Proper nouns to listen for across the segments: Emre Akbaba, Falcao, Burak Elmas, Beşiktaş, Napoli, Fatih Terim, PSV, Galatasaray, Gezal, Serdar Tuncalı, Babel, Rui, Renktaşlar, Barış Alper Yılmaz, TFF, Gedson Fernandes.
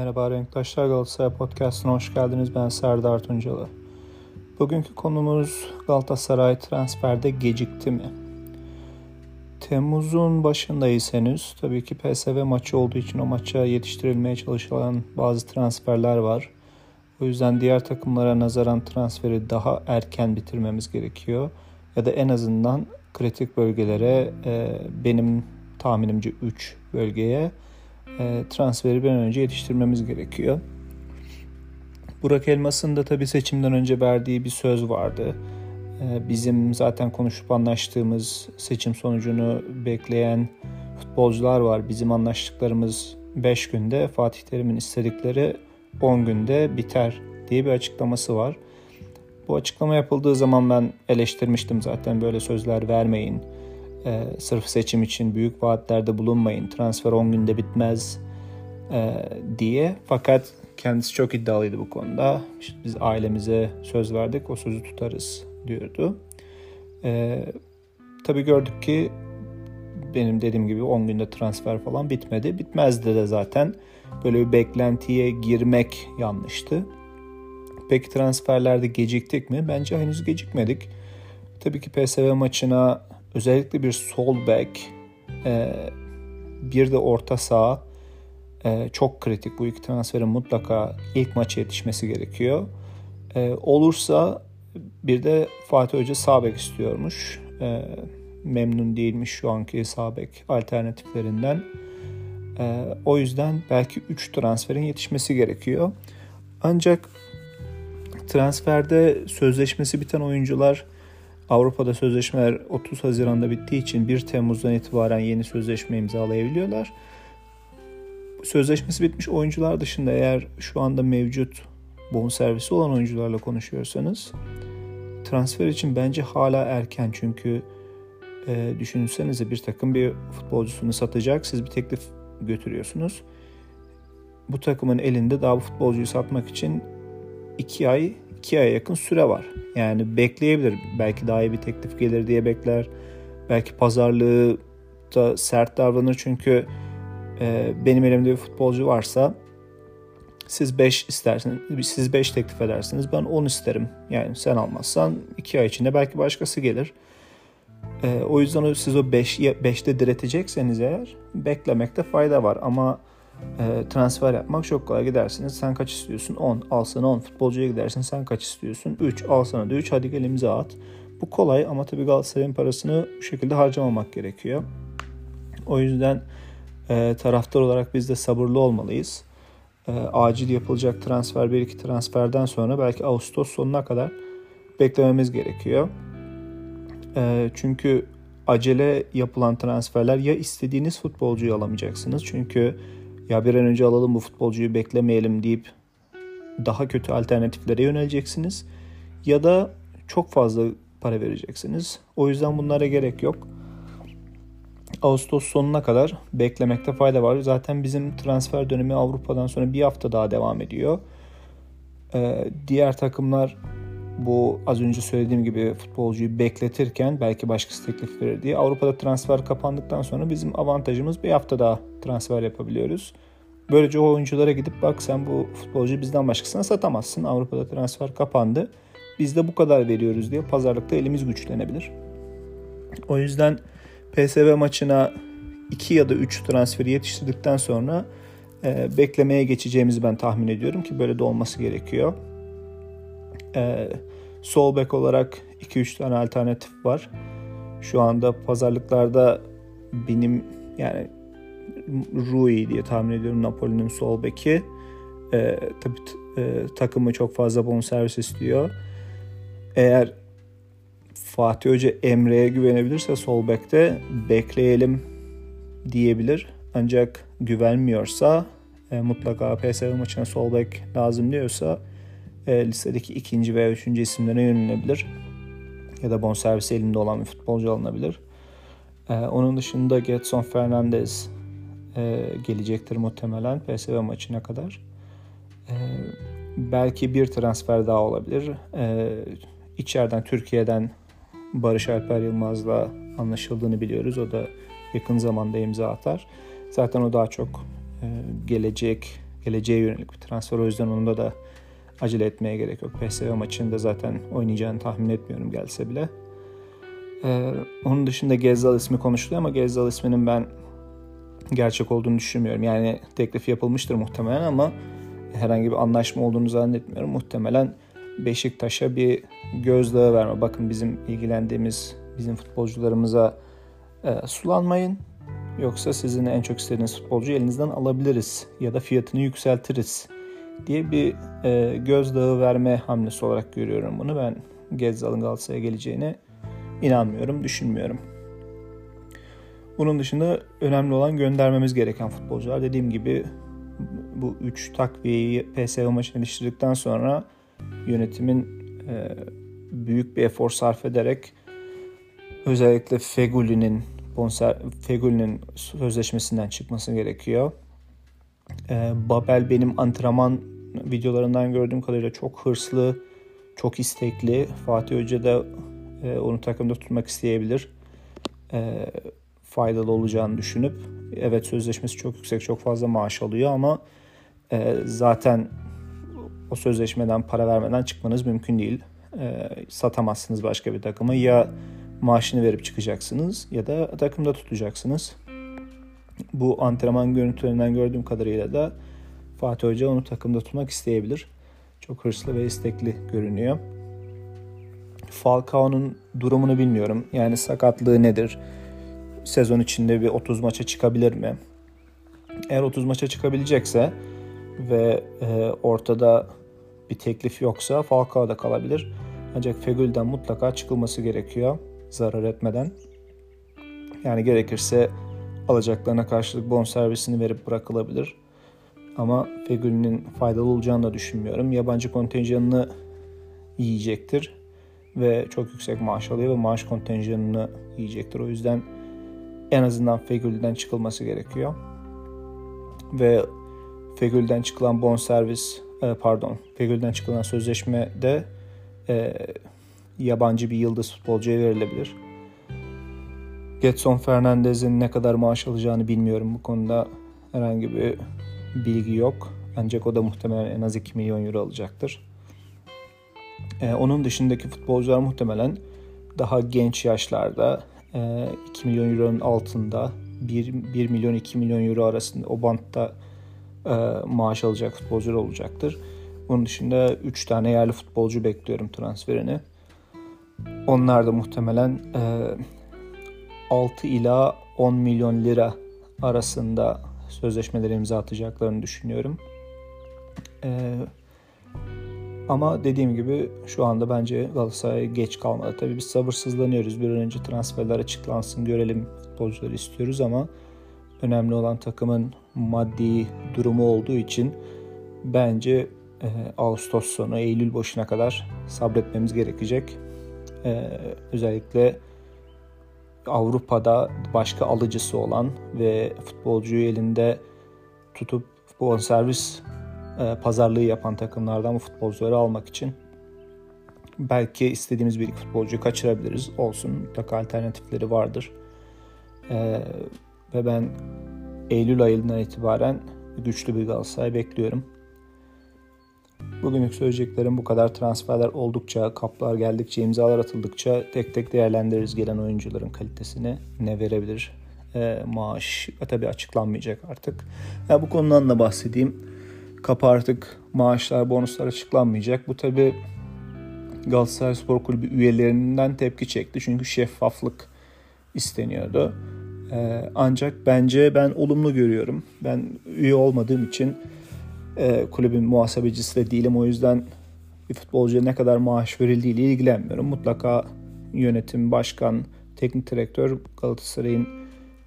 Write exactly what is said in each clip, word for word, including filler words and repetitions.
Merhaba, Renktaşlar Galatasaray Podcast'ına hoş geldiniz. Ben Serdar Tuncalı. Bugünkü konumuz Galatasaray transferde gecikti mi? Temmuz'un başındayız henüz. Tabii ki P S V maçı olduğu için o maça yetiştirilmeye çalışılan bazı transferler var. O yüzden diğer takımlara nazaran transferi daha erken bitirmemiz gerekiyor. Ya da en azından kritik bölgelere, benim tahminimce üç bölgeye transferi bir an önce yetiştirmemiz gerekiyor. Burak Elmas'ın da tabii seçimden önce verdiği bir söz vardı. Bizim zaten konuşup anlaştığımız, seçim sonucunu bekleyen futbolcular var. Bizim anlaştıklarımız beş günde, Fatih Terim'in istedikleri on günde biter diye bir açıklaması var. Bu açıklama yapıldığı zaman ben eleştirmiştim zaten, böyle sözler vermeyin. Ee, sırf seçim için büyük vaatlerde bulunmayın, transfer on günde bitmez e, diye. Fakat kendisi çok iddialıydı bu konuda. İşte biz ailemize söz verdik, o sözü tutarız diyordu. Ee, tabii gördük ki benim dediğim gibi on günde transfer falan bitmedi. Bitmezdi de zaten. Böyle bir beklentiye girmek yanlıştı. Peki transferlerde geciktik mi? Bence henüz gecikmedik. Tabii ki P S V maçına özellikle bir sol bek, bir de orta saha çok kritik. Bu iki transferin mutlaka ilk maça yetişmesi gerekiyor. Olursa bir de Fatih Hoca sağ bek istiyormuş. Memnun değilmiş şu anki sağ bek alternatiflerinden. O yüzden belki üç transferin yetişmesi gerekiyor. Ancak transferde sözleşmesi biten oyuncular, Avrupa'da sözleşmeler otuz Haziran'da bittiği için bir Temmuz'dan itibaren yeni sözleşme imzalayabiliyorlar. Sözleşmesi bitmiş oyuncular dışında, eğer şu anda mevcut bonservisi olan oyuncularla konuşuyorsanız, transfer için bence hala erken. Çünkü e, düşünsenize, bir takım bir futbolcusunu satacak, siz bir teklif götürüyorsunuz. Bu takımın elinde daha bu futbolcuyu satmak için iki ay iki aya yakın süre var. Yani bekleyebilir. Belki daha iyi bir teklif gelir diye bekler. Belki pazarlığı da sert davranır. Çünkü e, benim elimde bir futbolcu varsa siz beş istersiniz. Siz beş teklif edersiniz. Ben on isterim. Yani sen almazsan iki ay içinde belki başkası gelir. E, o yüzden siz o beşte diretecekseniz eğer, beklemekte fayda var. Ama transfer yapmak çok kolay. Gidersiniz, sen kaç istiyorsun? on, al sana on. Futbolcuya gidersin, sen kaç istiyorsun? üç, al sana da üç, hadi gel imza at. Bu kolay ama tabii Galatasaray'ın parasını bu şekilde harcamamak gerekiyor. O yüzden e, taraftar olarak biz de sabırlı olmalıyız. E, acil yapılacak transfer, bir iki transferden sonra belki Ağustos sonuna kadar beklememiz gerekiyor. E, çünkü acele yapılan transferler, ya istediğiniz futbolcuyu alamayacaksınız. Çünkü ya bir an önce alalım bu futbolcuyu beklemeyelim deyip daha kötü alternatiflere yöneleceksiniz. Ya da çok fazla para vereceksiniz. O yüzden bunlara gerek yok. Ağustos sonuna kadar beklemekte fayda var. Zaten bizim transfer dönemi Avrupa'dan sonra bir hafta daha devam ediyor. Ee, diğer takımlar bu az önce söylediğim gibi futbolcuyu bekletirken belki başkası teklif verir diye, Avrupa'da transfer kapandıktan sonra bizim avantajımız bir hafta daha transfer yapabiliyoruz. Böylece o oyunculara gidip, bak sen bu futbolcuyu bizden başkasına satamazsın, Avrupa'da transfer kapandı, biz de bu kadar veriyoruz diye pazarlıkta elimiz güçlenebilir. O yüzden P S V maçına iki ya da üç transferi yetiştirdikten sonra e, beklemeye geçeceğimizi ben tahmin ediyorum ki böyle de olması gerekiyor. Ee, sol bek olarak iki üç tane alternatif var. Şu anda pazarlıklarda benim, yani Rui diye tahmin ediyorum, Napoli'nin sol beki. Ee, tabii e, takımı çok fazla bonservis istiyor. Eğer Fatih Hoca Emre'ye güvenebilirse sol bekte bekleyelim diyebilir. Ancak güvenmiyorsa e, mutlaka P S V maçına sol bek lazım diyorsa listedeki ikinci veya üçüncü isimlere yönelebilir. Ya da bonservisi elinde olan bir futbolcu alınabilir. Ee, onun dışında Gedson Fernandes e, gelecektir muhtemelen P S V maçına kadar. Ee, belki bir transfer daha olabilir. Ee, içeriden, Türkiye'den Barış Alper Yılmaz'la anlaşıldığını biliyoruz. O da yakın zamanda imza atar. Zaten o daha çok e, gelecek geleceğe yönelik bir transfer. O yüzden onda da acele etmeye gerek yok. P S V maçında zaten oynayacağını tahmin etmiyorum gelse bile. Ee, onun dışında Gezal ismi konuşuluyor ama Gezal isminin ben gerçek olduğunu düşünmüyorum. Yani teklifi yapılmıştır muhtemelen ama herhangi bir anlaşma olduğunu zannetmiyorum. Muhtemelen Beşiktaş'a bir gözdağı verme. Bakın bizim ilgilendiğimiz, bizim futbolcularımıza e, sulanmayın. Yoksa sizin en çok istediğiniz futbolcuyu elinizden alabiliriz ya da fiyatını yükseltiriz diye bir e, gözdağı verme hamlesi olarak görüyorum bunu. Ben Gezal'ın Galatasaray'a geleceğine inanmıyorum, düşünmüyorum. Bunun dışında önemli olan göndermemiz gereken futbolcular. Dediğim gibi bu üç takviyeyi P S V maçına iliştirdikten sonra yönetimin e, büyük bir efor sarf ederek özellikle Fegüli'nin Fegüli'nin sözleşmesinden çıkması gerekiyor. Ee, Babel benim antrenman videolarından gördüğüm kadarıyla çok hırslı, çok istekli. Fatih Hoca da e, onu takımda tutmak isteyebilir. E, faydalı olacağını düşünüp. Evet, sözleşmesi çok yüksek, çok fazla maaş alıyor ama e, zaten o sözleşmeden para vermeden çıkmanız mümkün değil. E, satamazsınız başka bir takıma. Ya maaşını verip çıkacaksınız ya da takımda tutacaksınız. Bu antrenman görüntülerinden gördüğüm kadarıyla da Fatih Hoca onu takımda tutmak isteyebilir. Çok hırslı ve istekli görünüyor. Falcao'nun durumunu bilmiyorum. Yani sakatlığı nedir? Sezon içinde bir otuz maça çıkabilir mi? Eğer otuz maça çıkabilecekse ve ortada bir teklif yoksa Falcao da kalabilir. Ancak Fegül'den mutlaka çıkılması gerekiyor, zarar etmeden. Yani gerekirse alacaklarına karşılık bonservisini verip bırakılabilir. Ama Fegül'ün faydalı olacağını da düşünmüyorum. Yabancı kontenjanını yiyecektir ve çok yüksek maaş alıyor ve maaş kontenjanını yiyecektir. O yüzden en azından Fegül'den çıkılması gerekiyor. Ve Fegül'den çıkılan bonservis, pardon, Fegül'den çıkılan sözleşmede E, yabancı bir yıldız futbolcuya verilebilir. Gedson Fernandes'in ne kadar maaş alacağını bilmiyorum. Bu konuda herhangi bir bilgi yok. Ancak o da muhtemelen en az iki milyon euro alacaktır. E, onun dışındaki futbolcular muhtemelen daha genç yaşlarda e, iki milyon euronun altında bir milyon iki milyon euro arasında o bantta e, maaş alacak futbolcular olacaktır. Bunun dışında üç tane yerli futbolcu bekliyorum transferini. Onlar da muhtemelen altı ila on milyon lira arasında sözleşmeleri imza atacaklarını düşünüyorum. Ama dediğim gibi şu anda bence Galatasaray geç kalmadı. Tabii biz sabırsızlanıyoruz. Bir an önce transferler açıklansın, görelim, futbolcuları istiyoruz ama önemli olan takımın maddi durumu olduğu için bence Ağustos sonu, Eylül başına kadar sabretmemiz gerekecek. Ee, özellikle Avrupa'da başka alıcısı olan ve futbolcuyu elinde tutup bonservis e, pazarlığı yapan takımlardan bu futbolcuları almak için belki istediğimiz bir iki futbolcuyu kaçırabiliriz. Olsun, mutlaka alternatifleri vardır. Ee, ve ben Eylül ayından itibaren güçlü bir Galatasaray bekliyorum. Bugünlük söyleyeceklerim bu kadar. Transferler oldukça, kaplar geldikçe, imzalar atıldıkça tek tek değerlendiririz gelen oyuncuların kalitesini. Ne verebilir? E, maaş tabii açıklanmayacak artık. Ya, bu konudan da bahsedeyim. Kapı artık maaşlar, bonuslar açıklanmayacak. Bu tabii Galatasaray Spor Kulübü üyelerinden tepki çekti. Çünkü şeffaflık isteniyordu. E, ancak bence ben olumlu görüyorum. Ben üye olmadığım için kulübün muhasebecisi de değilim. O yüzden bir futbolcuya ne kadar maaş verildiğiyle ilgilenmiyorum. Mutlaka yönetim, başkan, teknik direktör Galatasaray'ın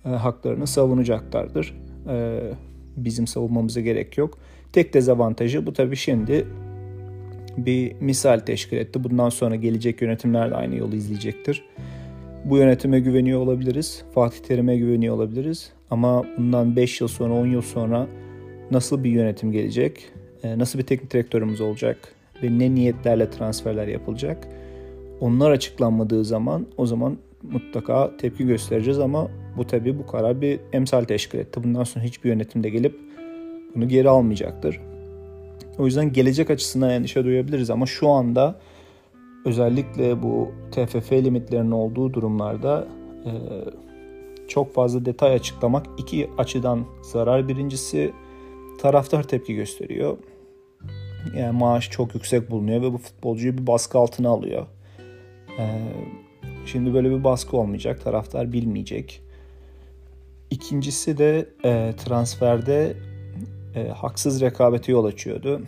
haklarını savunacaklardır. Bizim savunmamıza gerek yok. Tek dezavantajı bu tabii şimdi bir misal teşkil etti. Bundan sonra gelecek yönetimler de aynı yolu izleyecektir. Bu yönetime güveniyor olabiliriz. Fatih Terim'e güveniyor olabiliriz. Ama bundan beş yıl sonra, on yıl sonra nasıl bir yönetim gelecek, nasıl bir teknik direktörümüz olacak ve ne niyetlerle transferler yapılacak? Onlar açıklanmadığı zaman o zaman mutlaka tepki göstereceğiz ama bu tabii bu karar bir emsal teşkil etti. Bundan sonra hiçbir yönetim de gelip bunu geri almayacaktır. O yüzden gelecek açısından endişe duyabiliriz ama şu anda özellikle bu T F F limitlerinin olduğu durumlarda e, çok fazla detay açıklamak iki açıdan zarar. Birincisi, taraftar tepki gösteriyor. Yani maaş çok yüksek bulunuyor ve bu futbolcuyu bir baskı altına alıyor. Ee, şimdi böyle bir baskı olmayacak. Taraftar bilmeyecek. İkincisi de e, transferde e, haksız rekabete yol açıyordu.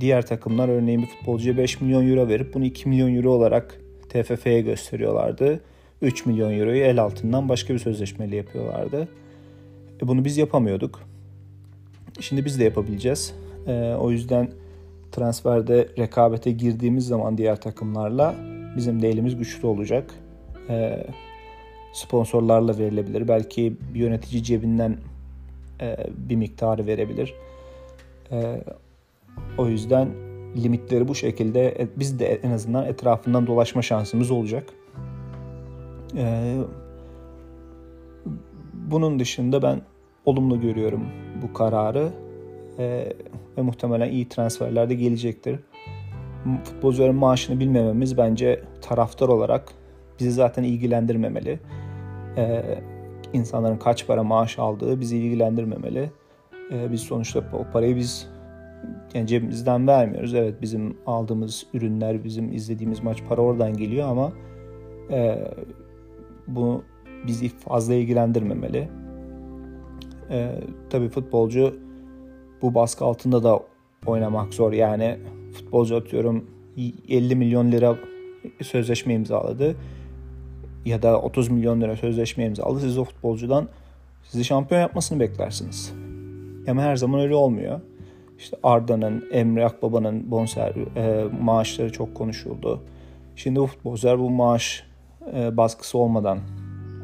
Diğer takımlar örneğin bir futbolcuya beş milyon euro verip bunu iki milyon euro olarak T F F'ye gösteriyorlardı. üç milyon euroyu el altından başka bir sözleşmeyle yapıyorlardı. E, bunu biz yapamıyorduk. Şimdi biz de yapabileceğiz. E, o yüzden transferde rekabete girdiğimiz zaman diğer takımlarla bizim de elimiz güçlü olacak. E, sponsorlarla verilebilir. Belki yönetici cebinden e, bir miktarı verebilir. E, o yüzden limitleri bu şekilde biz de en azından etrafından dolaşma şansımız olacak. E, bunun dışında ben olumlu görüyorum bu kararı e, ve muhtemelen iyi transferler de gelecektir. Futbolcuların maaşını bilmememiz bence taraftar olarak bizi zaten ilgilendirmemeli. E, insanların kaç para maaş aldığı bizi ilgilendirmemeli. E, biz sonuçta o parayı biz yani cebimizden vermiyoruz. Evet, bizim aldığımız ürünler, bizim izlediğimiz maç, para oradan geliyor ama e, bu bizi fazla ilgilendirmemeli. Ee, tabii futbolcu bu baskı altında da oynamak zor. Yani futbolcu atıyorum elli milyon lira sözleşme imzaladı ya da otuz milyon lira sözleşme imzaladı. Siz o futbolcudan sizi şampiyon yapmasını beklersiniz. Ama her zaman öyle olmuyor. İşte Arda'nın, Emre Akbaba'nın bonser e, maaşları çok konuşuldu. Şimdi bu futbolcular bu maaş e, baskısı olmadan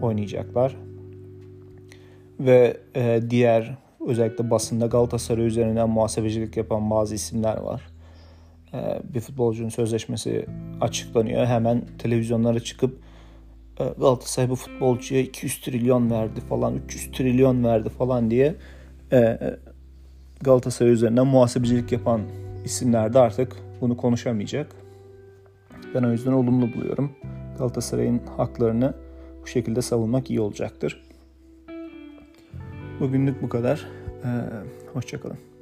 oynayacaklar. Ve e, diğer özellikle basında Galatasaray üzerinden muhasebecilik yapan bazı isimler var. E, bir futbolcunun sözleşmesi açıklanıyor. Hemen televizyonlara çıkıp e, Galatasaray bu futbolcuya iki yüz trilyon verdi falan, üç yüz trilyon verdi falan diye e, Galatasaray üzerinden muhasebecilik yapan isimler de artık bunu konuşamayacak. Ben o yüzden olumlu buluyorum. Galatasaray'ın haklarını bu şekilde savunmak iyi olacaktır. Bugünlük bu kadar. Ee, hoşça kalın.